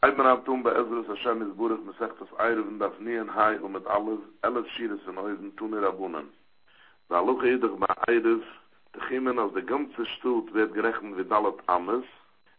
Ik ben op toen bij Ezra's Hashem is boerig me zegt als Eireven daf nie en hai om met alles 11 schiris en huizen toen abunnen. Da lukke ieder bij Eirev te giemen als de ganze stoot werd gerechend met al het ames.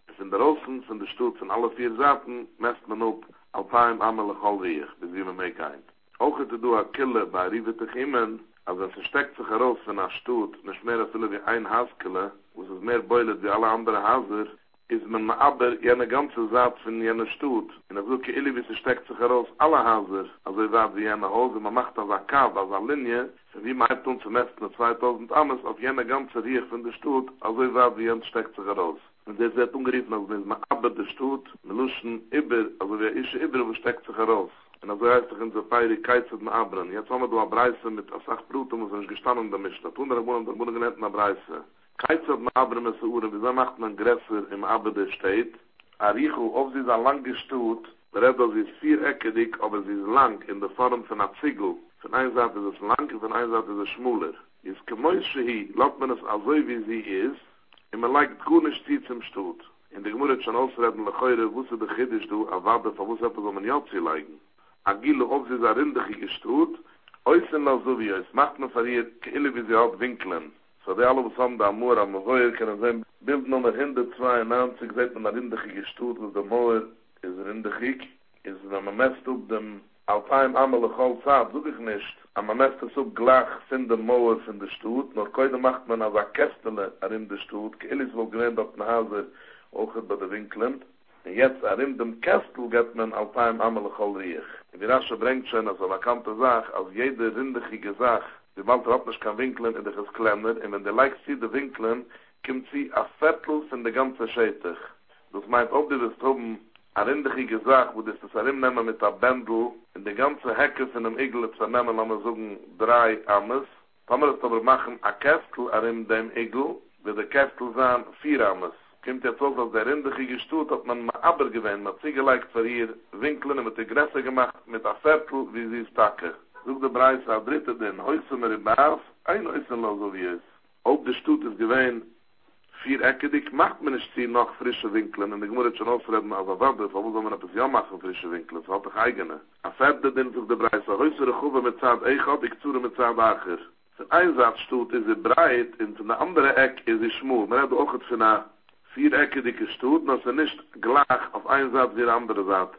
Dus in de rozen van de stoot van alle vier zaten mest men op alpaim amelig alweer, dus wie men meekijnt. Ook het te doen aan killen bij Rive te giemen als er verstekt zich eroos van haar stoot niet meer als zullen we een haaskillen, dus het meer boilet wie alle andere hazer. Is men me aber jene ganze zaad van jene stoot. En als zulke illibisse stekt zich eroos alle hazer, als hij zaad wie jene hoze, man macht als een kaab, als een linie, en wie man heeft ons in mesten 2000 ames op jene ganze rier van de stoot, als hij zaad wie jene stekt zich eroos. En dit werd ongeriefen als men me aber de stoot, me luschen iber, als hij ische iber, wo stekt zich eroos. En als hij heeft zich in zijn peirie keizet me aberen. Jetzt haben wir abreißen mit asach Brutum, was er nicht gestanden damit. Da tun der Bunnen genannten abreißen. Keits hat man aber mit so Uhren, wieso macht man Gräser im Abede steht? Arichu, ob sie da lang gestoot, berät, dass sie ist viereckig, aber sie ist lang, in der Form von einer Ziegel. Von einer Seite ist es lang, von einer Seite ist es schmuler. Ist gemäusche hier, lässt man es also wie sie ist, und man legt gut nicht sie zum Stoot. In der Gemüse schon ausreden, lechoire, wo sie bechidisch du, erwarte, von wo sie etwas um ein Jahr zu legen. Agile, ob sie da rindig gestoot, äußern lassen so wie es, macht man für ihr, keile wie sie hat winkeln. So die alle besamen da Amora, am Zoyer, können sehen, Bild Nummer 192, seht man da rindigig gestoot, wo der Moer ist rindigig, ist, wenn man messt auf dem Altheim Amele Cholzaad, such ich nicht, aber man messt es auf gleich, sind der Moer, sind der Stoot, nur heute macht man also Kästele arim der Stoot, keillis wohl gewähnt auf den Haser, auch bei der Winkeln, und jetzt arim dem Kästel geht man Altheim Amele Cholriech. Wie Rasche bringt schon, als eine bekannte Sache, als jede rindigige Sache, die Walter hat nicht kein Winkeln in der Gesklemmer, und wenn der Leik sieht die Winkeln, kommt sie ein Viertel von der ganzen Schädig. Das meint auch, dass es oben eine rindige Sache, wo das das Rinnnehmen mit der Bändel, in der ganzen Hecke von dem Igel zu nehmen, lassen wir sagen, 3 Ames. Wenn wir das aber machen, ein Kästel in dem Igel, wird der Kästel sein 4 Ames. Kommt jetzt auch, dass der rindige Stutt hat man mal abergewähnt, man hat sie gelegt für ihr Winkeln, und mit der Gräse gemacht, mit einem Viertel, wie sie es tacken. Zoek de Breis aan dritte den Heusemer in Baaf, ein Heusenloh so wie es. Ob de Stoot ist gewähnt, 4-eckig, macht man nicht ziehen noch frische Winkeln. Und ich muss jetzt schon ausreden, als er wandert, warum soll man etwas ja machen, frische Winkeln? Das hat doch eigene. A fette den zoek de Breis aan Heusere Chube mit Zad Eichot, ich zuhre mit Zad Acher. Von ein Saatstoot ist er breit, und von der andere Eck ist er schmul. Man hat auch jetzt von einer 4-eckige Stoot, dass er nicht gleich auf ein Saat wie der andere Saat.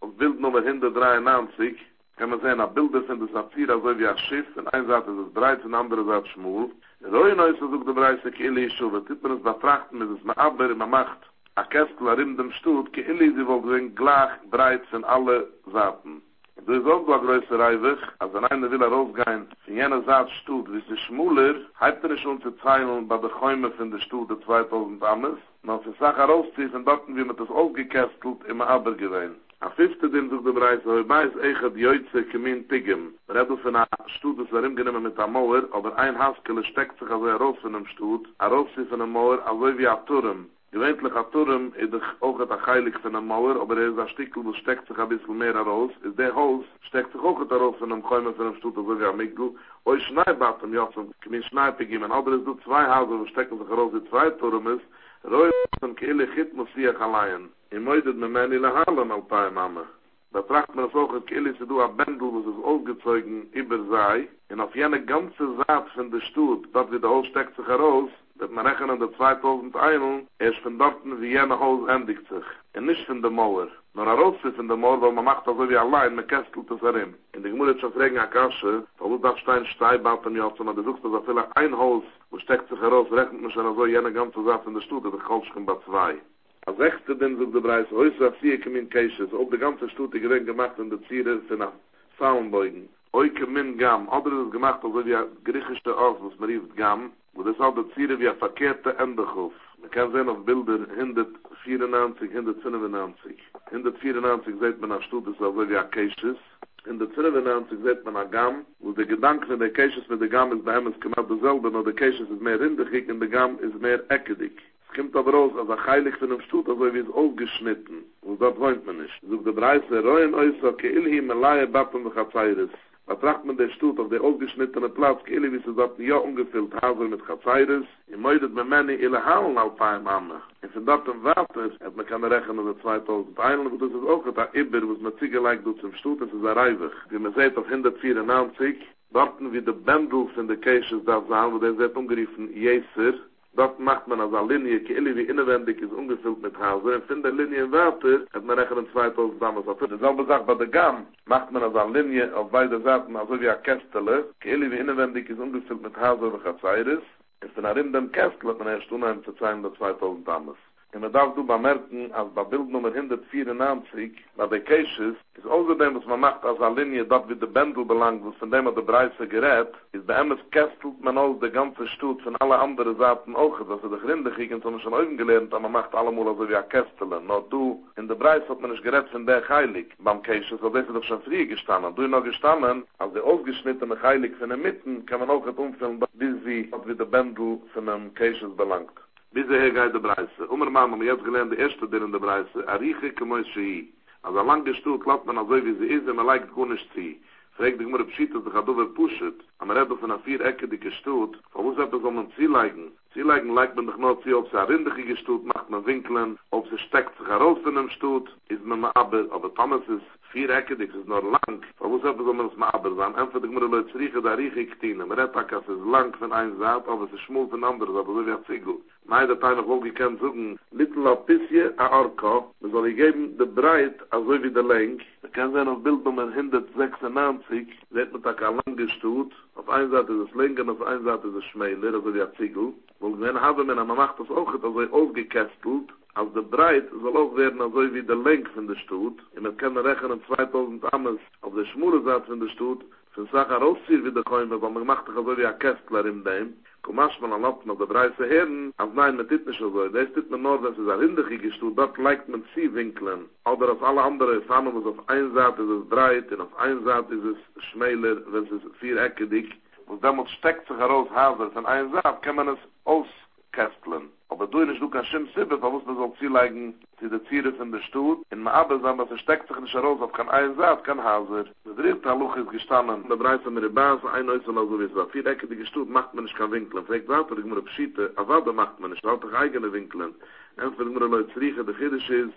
Auf Bild Nummer 193, kann man sehen, ein Bild ist in der Saphira so wie ein Schiff, in einer Seite ist es breit, in der anderen Seite schmul. Reuen ist es auch der Bereich, die Eli ist schon, wenn man es betrachten, ist es mir aber immer macht, ein Kästler in dem Stutt, die Eli, sie wollen sehen, gleich breit von alle Seiten. So ist auch eine größere Reiwig, als wenn einer will rausgehen, in jener Seite Stutt, wie sie schmuler, hat er nicht uns zu zeilen, bei der Chäume von der Stutt der 2000 Ames, und als die Sache rauszieht, und dort wie man das aufgekästelt, immer aber gewähnt. A fifte den zoek de bereis, hoi beis eichet joitze kemin pigem. Redo van a stoot is erim genemen met a moer, aber ein haskele stekt zich als roos van hem stoot, a roosje van hem moer, also wie a turm. Gewendelijk a turm is ook het a geilig van hem moer, aber er is a stikkel, dus stekt zich a bissel meer a roos, is de hoos, stekt zich ook het a roos van hem goeime van hem stoot, also wie a migdel, oi schnaibat hem jassen, kemin schnaipigem, en aber is du 2 hazen, wo stekken zich a roos die 2 turm is, roi van keele git musiach allein. In moedet me meni lehalem alpae mamme. Da tracht man es auch, dass Kili se du a Bendel, was es ausgezeugen, iber sei, und auf jene ganze Saat von der Stut, dort wie der Haus steckt sich heraus, dass man rechnen der 2000 Einung, erst von dort wie jene Haus endigt sich. Und nicht von der Mauer. Nur heraus ist von der Mauer, weil man macht das so wie allein, man kästelt es herin. Und ich muss jetzt schon fragen, Akasche, weil du darfst ein Steibart im Jahr zu, aber du suchst das auf vielleicht ein Haus, wo steckt sich heraus, rechnet man schon so jene ganze Saat von der Stut, das ist Cholschken bei 2. Als echte den zoek de Breis, heute hat sie kemin Keishes, ob de ganze Stute gewinn gemacht und de Ziere sind nach Zauenbeugen. Heute kemin Gamm, andere ist gemacht, also wie ein griechischer Ort, was man rief Gamm, wo das auch de Ziere wie ein verkehrter Endechof. Man kann sehen auf Bilder, 194, 195. 194 sieht man nach Stute, also wie ein Keishes. 194 sieht man nach Gamm, wo der Gedanke von der Keishes mit der Gamm ist bei ihm ist gemacht dasselbe, nur der Keishes ist mehr rindig und der Gamm ist mehr eckig. Es kommt aber raus, als ein Heilig von dem Stutt, also wie es aufgeschnitten. Und dort wohnt man nicht. So der Preis, der Reuen äußert, keilhi, melaya, batten, chatzairis. Betracht man den Stutt auf den aufgeschnittenen Platz, keilhi, wie sie dort ja umgefüllt, haser mit chatzairis, im moidet me meni, ilahalen, alpaim, amme. In ze dort im Wärter, hat man kann rechnen mit 2001, aber das ist auch, da Iber, was man ziegeleik durch zum Stutt, das ist reibig. Wie man sieht, auf 194, dort wie die Bändel von den Caches da sahen, wo der seit umgeriefen Jeser, dort macht man also eine Linie, die wie innenwendig ist umgefüllt mit Hase, und von der Linie im Wärter, hat man rechnen 2000 damals. Dasselbe sagt, bei der Gamm macht man also eine Linie auf beide Seiten, also wie ein Kästele, die wie innenwendig ist umgefüllt mit Hase und Chazayris, ist in dem Kästel, hat man erst unheim zu 2000 damals. Und man darf du bemerken, als bei Bild Nummer 194, bei der Caches, ist außerdem, was man macht als eine Linie, dort wie der Bändel belangt, was von dem hat der Breise gerät, ist bei MS kästelt man aus der ganzen Stut von alle anderen Seiten auch, dass er dich rindig ging, sondern schon oben gelernt, aber man macht allemal also wie ein Kästelen. Nur du, in der Breise hat man nicht gerät von der Heilig beim Caches, weil das ist doch schon früher gestanden. Du noch gestanden, als der ausgeschnittene Heilig von der Mitten, kann man auch nicht umfüllen, bis sie hat wie der Bändel von dem Caches belangt. Bis er hergeht der Breise. Umermann, man jetzt gelernt, der erste der in der Breise, Ariche Kemoishe. Als er lang gestuhlt, lässt man so, wie sie ist, und man leikt gar nicht sie. Fragt dich mir, Pschiet, dass ich da verpushet. Am Redo von einer Vierecke gestuhlt, von uns hat er so einen Zielleigen. Zielleigen leikt man doch noch, ob sie Rindige gestuhlt, macht man Winkeln, ob sie steckt sich heraus in einem Stuhl, ist man mal aber Thomas ist Vierecke, das ist nur lang. Von uns hat er so mal aber sein. Einfach dich mir, Leute, riechen, da rieche ich dienen. Am Redo, es ist lang von einem Saat, aber es ist schmul von anderen, aber so wie ein Ziegel. Nein, der Teil noch wohlgekannt suchen. Little a bisschen a Orka. Man soll ihr geben, der Breit, also wie der Lenk. Man kann sehen, auf Bild Nummer 196, wird man da gar lang gestuht. Auf einer Seite ist es Lenk und auf einer Seite ist es Schmäler, also wie ein Ziegel. Wohl gesehen haben wir, man macht das auch, also aufgekästelt. Als der Breit soll auch werden, also wie der Lenk von der Stut. Und man kann rechnen 2000 Ames auf der schmure Seite von der Stut. Von Sachen rausziehen, wie der Käume, weil man macht das also wie ein Kästler in dem. Kommst man an Lappen auf der Breise Herren, als nein, mit dit nicht so. Da ist dit man nur, dass es ein Rindige gestuht, dort leikt man sie winkeln. Oder als alle anderen, zusammen was auf einer Seite ist es breit, und auf einer Seite ist es schmäler, wenn es ist viereckidig. Und damals steckt sich heraus Haser, von einer Seite kann man es auskästeln. Aber du nicht, du kannst Schimm Sibbe, weil man soll zielleigen, zu der Zieres in der Stuhl. In Ma'abel sagen, dass er steckt sich nicht heraus, auf kein Einsatz, kein Haser. Der dritte Haluch ist gestanden, der Breise mit der Base, ein Neusen, also wie es war. Vierecke, die Stuhl macht man nicht kein Winkeln. Vielleicht weiter, ich muss auf Schiete, aber da macht man nicht, halt doch eigene Winkeln. Entweder muss man Leute riechen, der Kiddisch ist,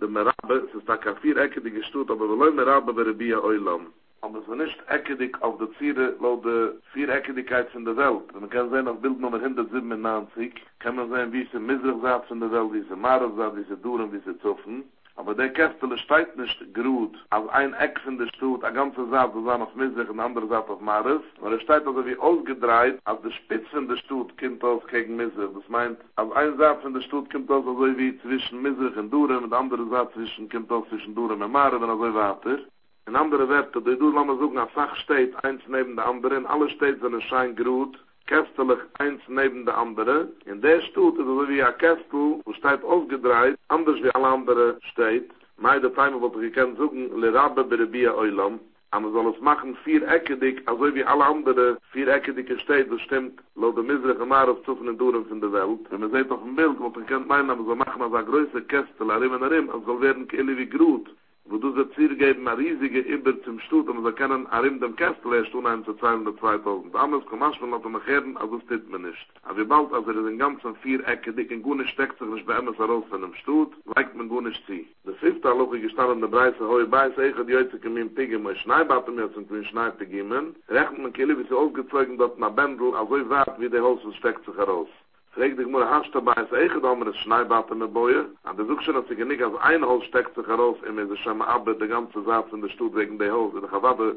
der Merabe, es ist da kein Vierecke, die Stuhl, aber wir wollen Merabe bei der Bia Eulam. Aber es ist nicht eckidig auf der Ziere, laut der Viereckigkeit von der Welt. Man kann sehen, auf Bild Nummer 197, kann man sehen, wie es im Mizrachsatz von der Welt, wie es im Marachsatz, wie es im Duren, wie es im Zoffen. Aber der Kästel steht nicht gut. Auf ein Eck von der Stut, ein ganzer Satz, das war auf Mizrach, ein anderer Satz auf Marach. Aber er steht also wie ausgedreht, auf der Spitze von der Stut kommt aus gegen Mizrach. Das meint, auf ein Satz von der Stut kommt aus also wie zwischen Mizrach und Duren, und der andere Satz kommt aus zwischen Duren und Marach, und also weiter. In andere Werte, die du, lass mal suchen, als Sach steht, eins neben der andere, in alle Städte sind ein Schein gerut, kästelig eins neben der andere. In der Stutt ist also wie ein Kästel, wo steht aufgedreht, anders wie alle andere Städte. Mei der Teime, was ich kann suchen, le Rabbe bei der Bia Eulam. Aber man soll es machen, viereckidig, also wie alle anderen viereckige Städte, das stimmt, laut der Mizrach am Arab zu von Duren von der Welt. Wenn man sieht auf dem Bild, was ich kann meinen, aber so machen, als ein größer Kästel, arim und arim, es soll werden, wie gerut. Wo du das Ziel geben, ein riesiger Iber zum Stutt, und wir können Arim dem Kästel erst unheim zu 200,000. Damals kann man schon, dass wir machen, also steht man nicht. Aber wie bald, als er in den ganzen vier Ecken dick in Gunnisch steckt sich nicht bei Emmes heraus von dem Stutt, reicht man Gunnisch zieh. Der fünfte Halloch ist gestanden, der Breise, hoi beiß, ich habe die Heutzeke mit dem Pigem, und Schneibaten mir zum Grün Schneidpegimmen, rechnet man Kili, wie sie ausgezogen, dass man Bändel, also ich wart, wie der Haus steckt sich heraus. Frag dich mal, hast du bei uns eigen anderes Schneibaten mit Bäuen? Und das ist auch schon, dass ich nicht als ein Haus steckt sich heraus, und wir sind schon mal ab, der ganze Satz in der Stuhl wegen der Haus. In der Chavade,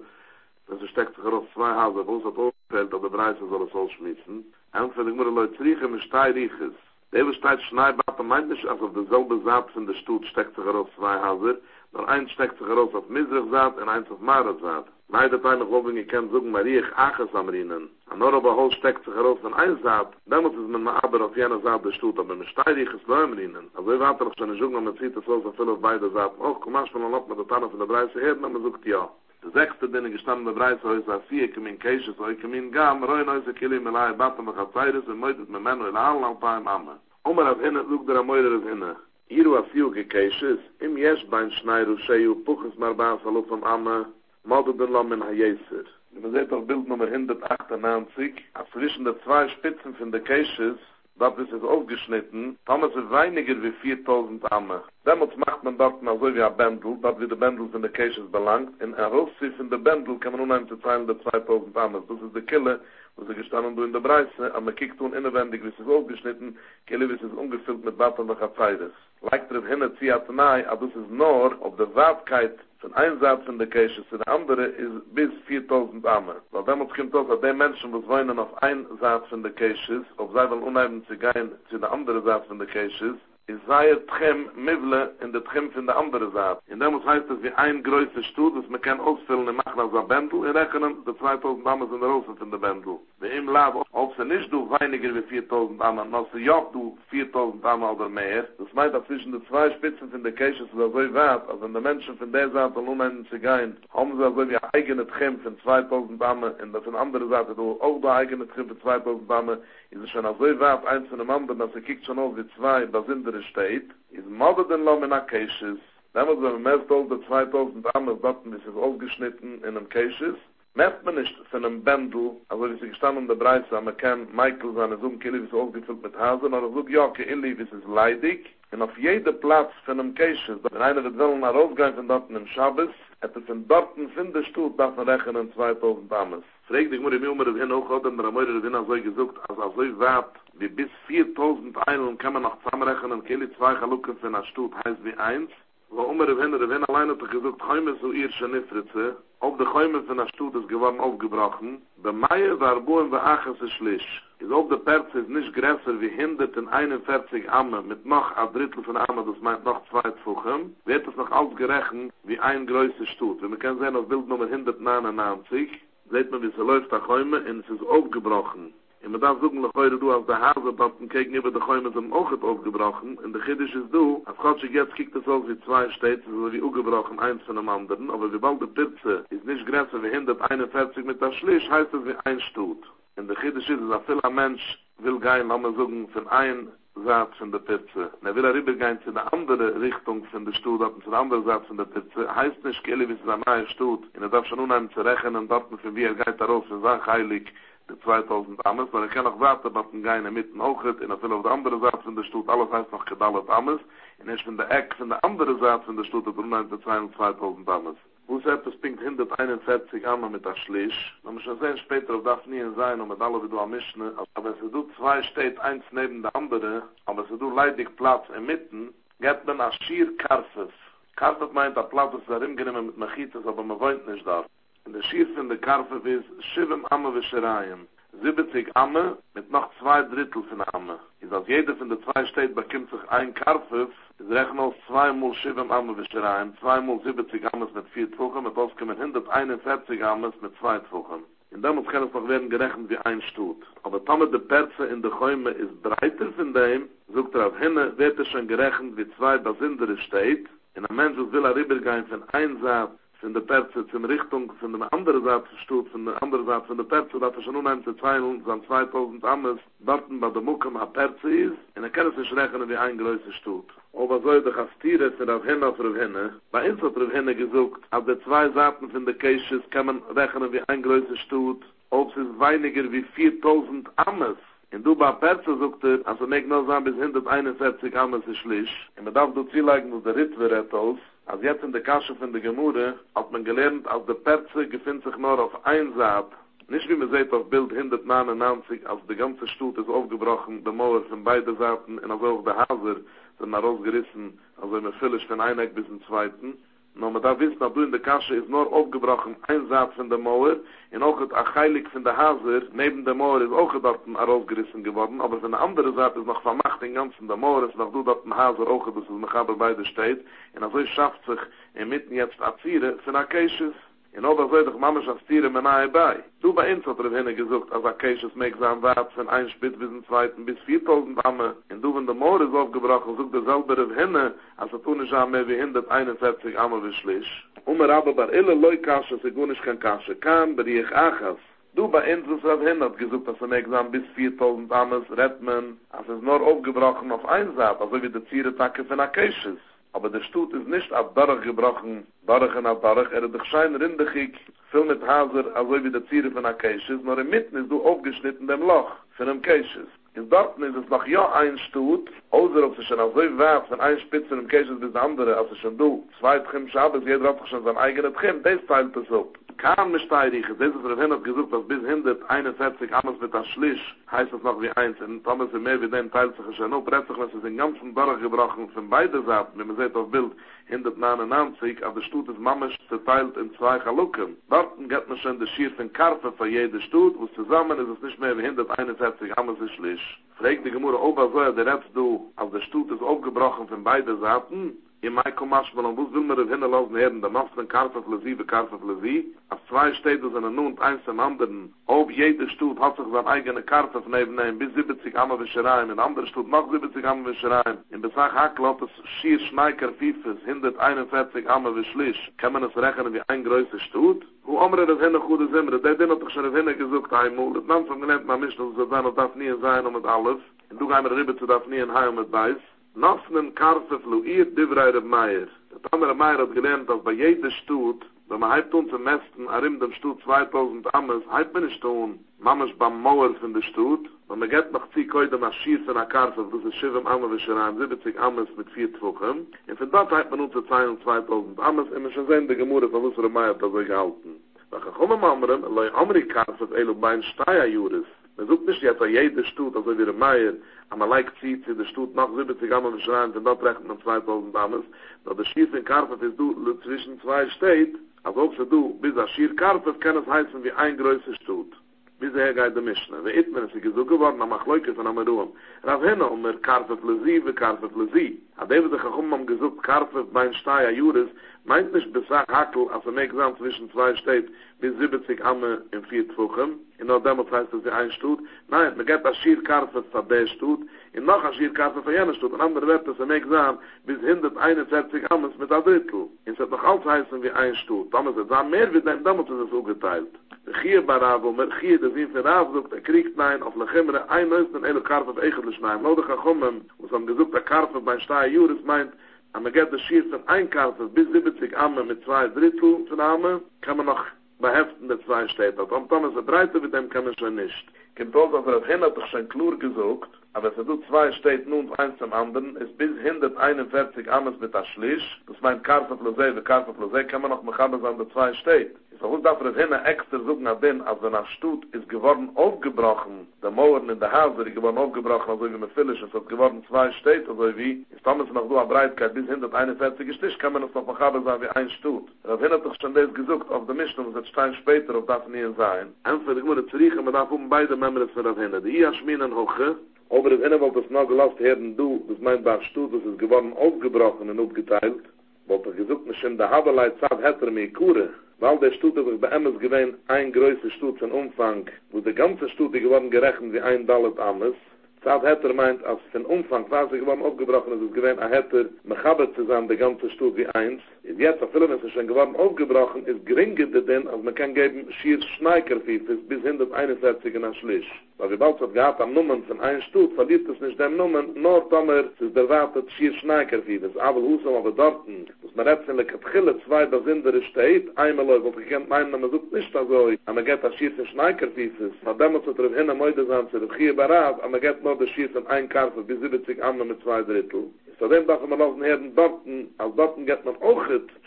dass es steckt sich heraus, zwei Häuser, wo es hat aufgefällt, aber drei soll es ausschmissen. Und wenn ich mir die Leute riechen, mit Stei riechen. Der Bestand Schneibaten meint nicht, als auf derselbe Satz in der Stuhl steckt sich heraus, zwei Häuser, nur eins steckt sich heraus auf Mizrachsatz und eins auf Marachsatz. Nein, der Teil noch oben, ich kann sagen, Mariach, Aches am Rinnen. An Norabahol steckt sich heraus von einem Saat, damals ist man aber auf jener Saat der Stutt, aber man steigt sich ins Leu am Rinnen. Also ich warte noch schon, ich sage, man zieht das Haus auf viele auf beide Saaten. Auch, komm, hast du mal noch mit der Tanne von der Breise her, und man sagt, ja. Der sechste, den ich gestanden in der Breise, heute sagt, sie, ich komme in Keishes, heute komme in Gam, reuen heute, Kili, Melai, Batam, Chatzairis, und meutet mit Manuel, Anlauf, Paim, Amme. Omer auf hinne, sucht der Amoyer auf hinne. Hier war viel gekeisches, im Jeschbein schneiru, Sheyu, Puches, Marbaas, Aluf, am Amme, Maudet den Lamm in Hayeser. Man sieht auf Bild Nummer 198, zwischen den zwei Spitzen von den Caches, dort ist es aufgeschnitten, damals ist weniger wie 4000 Amme. Damals macht man dort noch so wie ein Bändel, dort wie der Bändel in der Caches belangt, in ein Rossi von der Bändel kann man unheimlich zu teilen der 2000 Amme. Das ist der Kille, wo sie gestanden in der Breise, aber man kiegt nun inwendig, wie es ist aufgeschnitten, Kille, wie es ist umgefüllt mit Wasser nach Azeires. Leicht darauf hin, zieh hat nahe, aber das ist nur, ob der Wartkeit von einem Satz in der Caches zu der andere ist bis 4000 Amme. Weil damals kommt das, dass die Menschen, die wohnen auf einem Satz in der Caches, ob sie wollen unheimlich zu gehen zu der anderen Satz in der Caches, is sei Trim Mivle in der Trim von der andere Saat. In dem muss heißt es wie ein größer Stuhl, das man kann ausfüllen und machen als ein Bändel und rechnen, die 2000 Ames in der Rose von der Bändel. Wie im Lauf, ob sie nicht du weniger wie 4000 Ames, noch sie ja du 4000 Ames oder mehr, das meint, dass zwischen den zwei Spitzen von der Kirche ist so weit, als wenn die Menschen von der Saat und unheimlich zu gehen, haben sie also wie eine eigene Trim von 2000 Ames und von der anderen Seite auch die eigene Trim von 2000 Ames, ist es schon so weit, eins von dem anderen, dass sie kickt schon auf wie zwei, da sind steht, ist Mother den Lomina Caches. Damals, wenn man messt all die 2000 Ames, das ist aufgeschnitten in einem Caches, messt man nicht von einem Bändel, also wie sie gestanden in der Breise, man kann Michael seine Zoom-Kille, wie sie aufgefüllt mit Hasen, oder so Jocke Illi, wie sie ist leidig, und auf jeder Platz von einem Caches, wenn einer wird wollen, herausgehen von dort in einem Schabbos, hätte von dort in der Stuhl, darf man rechnen 2000 Ames. Frag dich, muss ich mir hin auch, oder mir am Möder hin, also gesucht, also so weit, wie bis 4000 Eilen kann man noch zusammenrechnen, Kili zwei Chalukken für eine Stutt, heißt wie eins. Wo immer der Winner allein hat gesagt, Chäume so ihr Schenifritze, ob der Chäume von der Stutt ist geworden aufgebrochen, der Meier war bohen bei Aches ist schlisch. Ist ob der Perz ist nicht größer wie 141 Amme, mit noch ein Drittel von Amme, das meint noch zwei Pfuchen, wird es noch ausgerechnet wie ein größer Stutt. Wenn wir können sehen auf Bild Nummer 199, seht man, wie es läuft der Chäume und es ist aufgebrochen. Und man darf suchen, dass heute du auf der Hase, dass man gegenüber der Chäume sind auch aufgebrochen. Und der Kiddisch ist du, als Gott jetzt kriegt es aus wie zwei Städte, so wie aufgebrochen, eins von dem anderen. Aber wie bald der Pirze ist nicht größer wie 141 mit der Schlisch, heißt es wie ein Stut. Und der Kiddisch ist, dass vieler Mensch will gehen, lassen wir suchen, von einem Satz von der Pirze. Und er will rübergehen zu der anderen Richtung von der Stut, zu der anderen Satz von der Pirze. Heißt nicht, Kelly, wie es ist ein neuer Stut. Und er darf schon unheimlich zu rechnen und dort von wie er geht darauf, und sagt heilig, die 2000 Ames, weil ich kann noch warten, dass man keine mitten auch hat, und er will auf der anderen Seite von der Stutt, alles heißt noch gedallet Ames, und erst von der Eck von der anderen Seite von der Stutt, hat rund 2000 Ames. Wo es etwas pinkt, 141 Ames mit der Schlisch, dann muss man sehen, später darf nie sein, und mit alle wieder mischen, aber es du zwei steht, eins neben der andere, aber es du leidig Platz im Mitten, geht man nach Schier Karfes. Karfes meint, der Platz ist darin genommen mit Machites, aber man wohnt nicht da. In der Schiff von der Karfe ist 7 Amme Wischereien. 70 Amme mit noch 2 Drittel von Amme. Ist als jeder von der zwei steht, bekommt sich ein Karfe, ist rechnen aus 2 mal 7 Amme Wischereien, 2 mal 70 Ames mit 4 Twochen, mit auskommen 141 Ames mit 2 Twochen. In dem kann es noch werden gerechnet wie ein Stut. Aber damit der Perze in der Chäume ist breiter von dem, sucht darauf hin, wird es schon gerechnet wie 2 Basindere steht. In einem Menschen will rübergehen von einem Saat, in der Perze in Richtung von dem anderen Satz Stut, von der anderen Satz von der Perze, dass es schon unheimlich zu teilen, sind 2000 Ames, dort bei der Muckem a Perze ist, und er kann es sich rechnen wie ein größer Stut. Aber so der Gastiere ist auf Ravhenne, bei uns hat Ravhenne gesucht, auf der zwei Seiten von der Caches kann man rechnen wie ein größer Stut, ob es ist weniger wie 4000 Ames. In Dubai Perze sucht als er nicht nur sagen, bis 141 Ames ist schlicht, und man darf dort zielleigen, dass der Ritwe rett aus. Als jetzt in der Kasche von der Gemüde hat man gelernt, als der Perze gefindt sich nur auf ein Saat. Nicht wie man sieht auf Bild 199, als der ganze Stut ist aufgebrochen, der Mauer von beiden Seiten und also auch der Haser sind rausgerissen, also immer völlig von einem Eck bis zum zweiten. No, man darf wissen, dass du in der Kasche ist nur aufgebrochen, ein Saat von der Mauer, und auch das Acheilig von der Haser, neben der Mauer ist auch dort herausgerissen geworden, aber von der anderen Seite ist noch vermacht, den ganzen der Mauer ist noch du dort ein Haser auch, dass es noch aber beide steht, und also schafft sich inmitten jetzt Azire von Akeshes. In Oba soll doch Mama schaffstiere mir nahe bei. Du bei uns hat hinne gesucht, als Akeshes meigsam wart von ein Spitz bis zum zweiten bis 4000 Amme. In du wenn der Moor ist aufgebrochen, sucht derselbe auf hinne, als er tun ist mehr wie 141 Amme wie schlisch. Aber bei alle Leukasche, sie gut nicht kann Kasche, kann beriech Achas. Du bei uns ist hinne, hat gesucht, als er meigsam bis 4000 Ames, Redman, als es nur aufgebrochen auf Einsatz, also wie der Zieretacke von Akeshes. Aber der Stut ist nicht ab Darach gebrochen, Darach und ab Darach, ist doch schein rindigig, viel mit Haser, also wie der Ziere von der Keisches, nur inmitten ist du aufgeschnitten dem Loch von dem Keisches. in Dortmund ist noch ja ein Stut, oder ob sie schon auf so weit von einer Spitze im Käse bis der andere, als sie schon du. Zwei Trim Schabes, jeder hat schon sein eigenes Trim, das teilt es so. Kaum nicht teilig, das ist der Hinweis gesucht, dass bis hinter 41 anders mit der Schlisch heißt es noch wie eins. Und Thomas und mehr wie dem teilt sich schon auf, plötzlich ist es in ganzen Dorf gebrochen von beiden Seiten. Wenn man sieht auf Bild, hinter 99, auf der Stut ist Mammisch zerteilt in zwei Chalukken. Dort geht man schon der Schier von Karfe für jede Stut, wo zusammen ist es nicht mehr wie hinter 41 anders ist Schlisch. Fragt die Gemüse, ob er so, der Rest du, auf der Stut ist aufgebrochen von beiden Seiten. In Michael Maschmann, und wo will man das hinterlassen werden? Da machst du ein Karfeflasie für Karfeflasie. Auf zwei Städte sind nun und eins am anderen. Ob jeder Stuhl hat sich seine eigene Karfef nebennehmen, bis 70 Ammerwischereien. In anderen Stuhl noch 70 Ammerwischereien. In Besach Hakel hat es schier Schneiker Fiefes, hinter 41 Ammerwischlisch. Kann man es rechnen wie ein größer Stuhl? Wo andere das hinter gute Zimmer, der hat doch schon das hinter gesucht einmal. Das Land von gelernt, man mischt, dass es dann darf nie sein und mit alles. Und du gehst mit Rippe zu darf nie in Heil mit Weiß. Nossnen Karfe fluiert Divreier Meier. Der Tammer Meier hat gelernt, dass bei jeder Stut, wenn man halb tun zum Mästen, arim dem Stut 2000 Ammes, halb man nicht tun, mamisch beim Mauer von der Stut, und man geht noch zieh heute mal schießen an der Karfe, das ist 7 Ammerwischereien, 70 Ammes mit 4 Twochen, und von dort halb man uns zu 2000 Ammes, und man schon sehen, die Gemüse von unserer Meier hat das euch gehalten. Da kommen wir ammerem, leu Amerikarfe, elu bein Steyr-Juris. Man sucht nicht jetzt an jeder Stut, also wie der Meier, aber man leikt zieht sie, der Stut nach 70 Ammen verschreien, denn dort rechnet man 2000 Ammen, da der Schiff in Karpet ist du, zwischen zwei steht, also ob sie du, bis der Schiff Karpet kann es heißen wie ein größer Stut. Bis daher geht der Mischner. Wie Itmen ist sie gesucht geworden, am Achleukes und am Ruhm. Rauf hin, um Karpet-Lesie. Ad eben sich auch am gesucht, Karpet beim Steyr Juris, meint nicht besagt Hakel, als im Examen zwischen zwei steht, bis 70 Ammen in 4 Wochen. In noch damals heißt es ja ein Stut. Nein, man geht als Schierkarfe von der Stut, in noch als Schierkarfe von jener Stut. Und andere wird es im Examen bis 141 Ammen mit einem Drittel. Es wird noch alles heißen wie ein Stut. Damals ist es mehr wie dem, damals ist es auch geteilt. Der Gier-Barav, und der Gier, der sie für Rav sucht, der kriegt nein, auf der Gimmer, ein Neusten, eine Karfe auf Egerlich nein. Oder Chachommen, und sie haben gesucht, der Karfe bei Steyr Juris meint, aber man geht das Schiff von ein Karfe bis 70 Ammen mit 2 Drittel von Ammen, kann man noch beheften der 2 steht. Also am Thomas der Breite mit dem kann man schon nicht. Kommt aus, dass er hin hat doch schon klar gesucht, aber wenn du 2 steht nun eins zum anderen, ist bis 141 Ammen mit der Schlisch, das meint Karfe plus 7, kann man noch Mechabes an der 2 steht. So gut darf er hin extra suchen nach dem, als wenn ein Stut ist geworden aufgebrochen, der Mauern in der Hause, die geworden aufgebrochen, also wie mit Filisch, es hat geworden 2 Städte, also wie, ist damals noch so eine Breitkeit, bis hinter 41 ist nicht, kann man uns noch Machaber sein wie ein Stut. Er hat hin doch schon das gesucht, auf der Mischung, es wird Stein später, auf das nie sein. Einfach, ich muss jetzt riechen, man darf beide Memmeres für das hin. Die Iaschminen hoche, aber das Innen, was das noch gelast werden, du, das meint bei Stut, das ist geworden aufgebrochen und aufgeteilt, wollte er gesucht, nicht in der Haberleitzad hätte er mir Kure. Weil der Stut ist bei Emmes gewesen, ein größer Stut von Umfang, wo der ganze Stut geworden gerechnet wie ein Dalet Ammes. Zad Hetter meint, als von Umfang quasi geworden aufgebrochen ist, es gewesen ein Hetter, mechaber zu sein, der ganze Stut wie eins. Und jetzt, auf Film ist es schon geworden aufgebrochen, ist geringer denn, als man kann geben, schier Schneikerfiefes bis hinter 41 in der Schlisch. Weil wir bald hat gehabt am Nummern von einem Stut, verliert es nicht dem Nummern, nur Tomer, es ist erwartet schier Schneikerfiefes. Aber Husam aber dorten, dass man letztendlich hat Chille zwei, das in der steht, einmal läuft, und ich kann meinen, man sucht nicht das euch, aber man geht das schier Schneikerfiefes. Aber damals hat hin am Heute sein, zu der Gier Barav, aber man geht nur das schier von einem Karfe bis 70 Ammen mit 2 Drittel. Zudem darf man auf den Herden dorten, als dorten geht man auch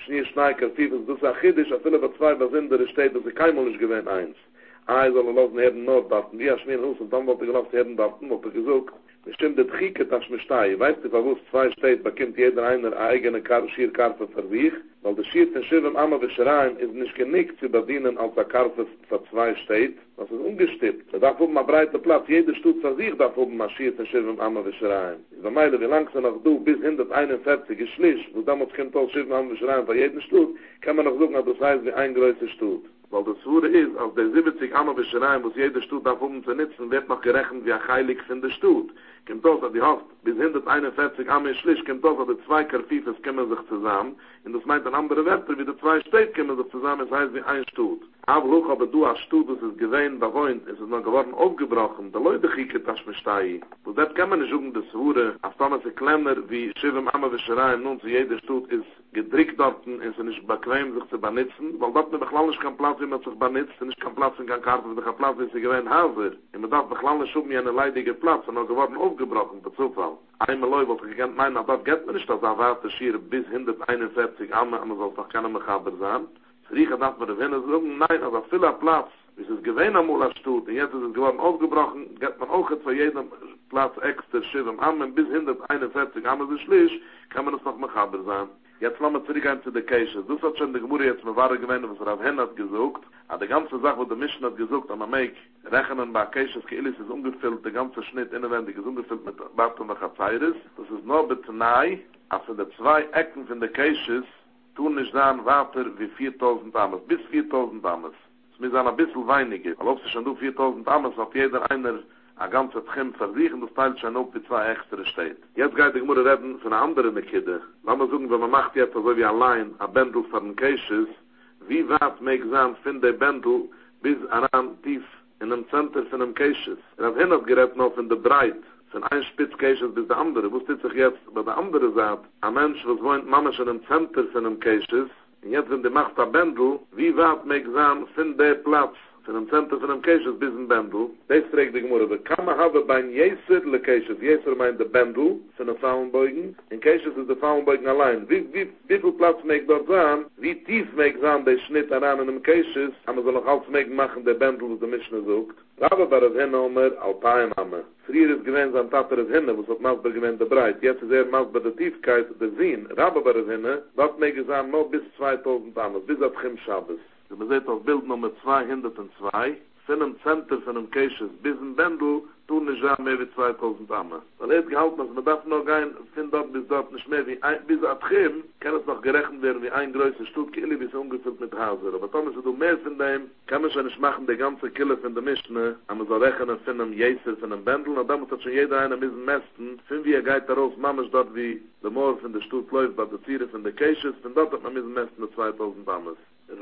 Schnier Schneikerfiefes, das ist achidisch, auf Philipp hat zwei, das in der steht, das ist keinmal nicht gewähnt eins. Ein soll er laufen Herden Norddaten, wie er schmieren uns, und dann wollte er gelaufen Herden Daten, wollte er gesagt, bestimmt das Chiket als Mishtei, weißt du, wo es 2 steht, bekommt jeder eine eigene Schierkarfe für sich, weil der Schier von Schirren Amma Wischereien ist nicht genickt zu bedienen, als der Karfe für 2 steht, das ist ungestippt. Da darf oben ein breiter Platz, jeder Stutz für sich darf oben ein Schier von Schirren Amma Wischereien. Bei Meile, wie lang sie noch du, bis 141 ist schlicht, wo damals kommt auch Schirren Amma Wischereien für jeden Stutz, kann man noch sagen, dass das heißt wie ein größer Stutz. Weil das Wurde ist, als der 70 Ammerwischereien, wo jeder Stut darf zu nützen, wird noch gerechnet wie ein Heilig von der Stut. Kommt aus, dass die Hoft bis 141 Ammer schlicht, kommt aus, dass die 2 Karfifes kommen sich zusammen. Und das meint ein anderer Wetter, wie die 2 Städte kommen sich zusammen, es heißt wie ein Stut. Aber hoch, aber du als Stut, das ist gewähnt, bewohnt, ist es noch geworden aufgebrochen. Die Leute kicken, das verstehe ich. Und das kann man nicht um das Wurde, als Thomas Klemmer, wie 7 Ammerwischereien nun zu jeder Stut ist, gedrückt dort und sie nicht bequem sich zu benutzen, weil dort nicht kein Platz ist, dass sich benutzt und nicht kein Platz in kein Karte, dass kein Platz ist, sie gewähnt Haser. Und man darf beglandisch um mir einen leidigen Platz und auch geworden aufgebrochen, per Zufall. Einmal Leute, was ich gekannt, nein, das geht mir nicht, dass er warte schier bis 141 Amme, aber soll es noch keine Mechaber sein. Früher dachte man, wenn es irgendein Nein, also vieler Platz, es ist gewähnt am Ulastut, und jetzt ist es geworden aufgebrochen, geht man auch jetzt von jedem Platz extra schier im Amme, bis 141 Amme sind schlicht, kann man es noch Mechaber sein. Jetzt lassen wir zurück ein zu der Käse. Das hat schon die Gemüse jetzt mit Ware gewähnt, was Rav Hen hat gesucht. Aber die ganze Sache, was der Mischen hat gesucht, am Amek, Rechnen bei Käse, Keilis ist umgefüllt, der ganze Schnitt innenwendig ist umgefüllt mit Bartum und Chazayris. Das ist nur betenai, also die zwei Ecken von der Käse tun nicht dann weiter wie 4000 Ames, bis 4000 Ames. Das ist ein bisschen weniger. Aber ob sie schon durch 4000 Ames auf jeder einer ein ganzer Tchim versichern, das teilt schon auf, wie zwei extra steht. Jetzt geht die Gmure reden von einer anderen Mekide. Lass mal suchen, wenn man macht jetzt, so wie allein, ein Bändel von den Keishes, wie weit mag sein, finde der Bändel bis an tief in dem Zentrum von dem Keishes. Er hat hin und gerät noch von der Breit, von ein Spitzkeishes bis der andere. Wusstet sich jetzt, bei der andere Seite, ein Mensch, was wohnt, Mama schon im Zentrum von dem Keishes, und jetzt, wenn die macht ein Bändel, wie weit mag sein, finde der Platz, in dem Zentrum von dem Keishes bis in Bendel. Das trägt die Gemüse. Wir kann man haben bei einem Jeser le Keishes. Jeser meint der Bendel von den Pfauenbeugen. In Keishes ist der Pfauenbeugen allein. Wie viel Platz mag dort sein? Wie tief mag sein der Schnitt daran in dem Keishes? Aber soll auch alles mag machen, der Bendel, was der Mischner sucht. Aber bei der Hinnomer, Alpainame. Früher ist gewähnt an Tater des Hinne, was hat Masber gewähnt der Breit. Jetzt ist Masber der Tiefkeit der Sien. Aber bei der Hinne, dort mag es sein noch bis 2000 Ames, bis auf Chim Shabbos. Man sieht auf Bild Nummer 202, von dem Zentrum von dem Keishes bis in Bendel, tun nicht mehr wie 2000 Amme. Weil er hat gehalten, dass man darf noch kein, von dort bis dort nicht mehr wie ein, bis Atchim, kann es noch gerechnet werden wie ein größer Stück Kille, wie es ungefüllt mit Haser. Aber Thomas, wenn du mehr von dem, kann man schon nicht machen, die ganze Kille von der Mischne, aber man soll rechnen von dem Jeser, von dem Bendel, und da muss schon jeder einen bisschen mästen, von wie geht daraus, man ist dort wie der Moor von der Stück läuft, bei der Tiere von der Keishes, von dort hat man müssen mästen mit 2000 Amme.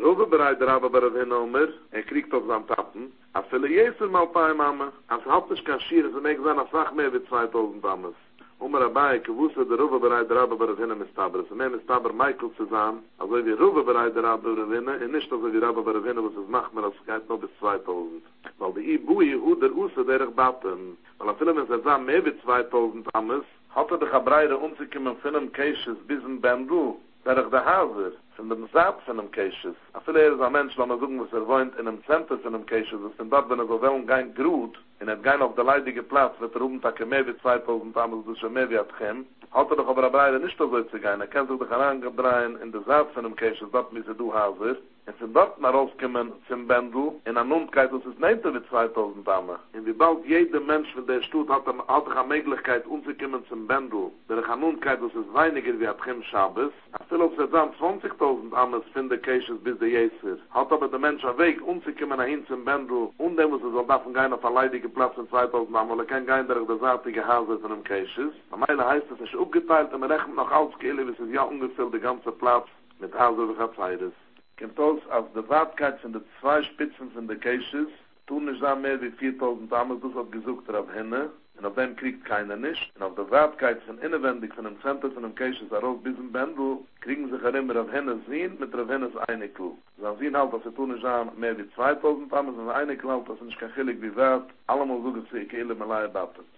Rove bereit der Rabbe bei der Hinnomer, kriegt auf seinen Tappen, als viele Jeser mal paar Mama, als hauptsächlich kann schieren, sie mögen sein, als noch mehr wie 2000 Ames. Oma Rabbi, gewusste der Rove bereit der Rabbe bei der Hinnomer ist Taber, es ist mehr mit Taber Michael zusammen, also wie Rove bereit der Rabbe bei der Hinnomer, und nicht also wie Rabbe bei der Hinnomer, was es macht, aber es geht noch bis 2000. Weil die Ibui, wo der Usse, der ich baten, weil als viele Menschen sagen, mehr wie 2000 Ames, hat er die Chabreire umzukommen von dem Keishes bis in Bendel, der ich der Haser, von dem Saat von dem Keishes. A viele Jahre ist ein Mensch, wenn man suchen, was wohnt in dem Zentrum von dem Keishes, ist denn dort, wenn so will und kein Grut, und kein auf der leidige Platz, wird oben Tage mehr wie 2000 Ames, das schon mehr wie Atchem, hat doch aber Breide nicht so zu gehen. Kann sich doch herangedrehen in der Saat von dem Keishes, dort müssen du Haser, und von dort nach rauskommen zum Bendel, in einer Nundkeit, das ist nicht wie 2000 Ames. Und wie bald jeder Mensch, wenn der Stutt hat, hat eine Möglichkeit, umzukommen zum Bendel, der Nundkeit, das ist weniger wie Atchem Shabbos, a viele auf der Saat 20.000 Ames von der Keishes bis der Jeser. Hat aber der Mensch einen Weg, umzukommen nach hinten zum Bendel, und dem muss es auch davon gehen auf einen leidigen Platz in 2000 Ames, weil kein gehen durch das artige Hase von dem Keishes. Am Ende heißt es nicht aufgeteilt, aber rechnet noch alles Kehle, bis es ja ungefähr der ganze Platz mit Hase der Gatzeides. Kommt aus, als die Wartkeit von den zwei Spitzen von der Keishes, tun nicht mehr wie 4000 Ames, das hat gesucht darauf hin, und auf dem kriegt keiner nicht. Und auf der Wertigkeit von innenwendig, von dem Zentrum, von dem Keishes, darauf bis in Bendel, kriegen sich auch immer auf Hennes Sien, mit auf Hennes Einekel. Sie sehen halt, dass sie tun nicht mehr wie 2000 Ames, und Einekel halt, dass sie nicht kachillig wie wert, allemal so gesehen, keile Malaya Batten.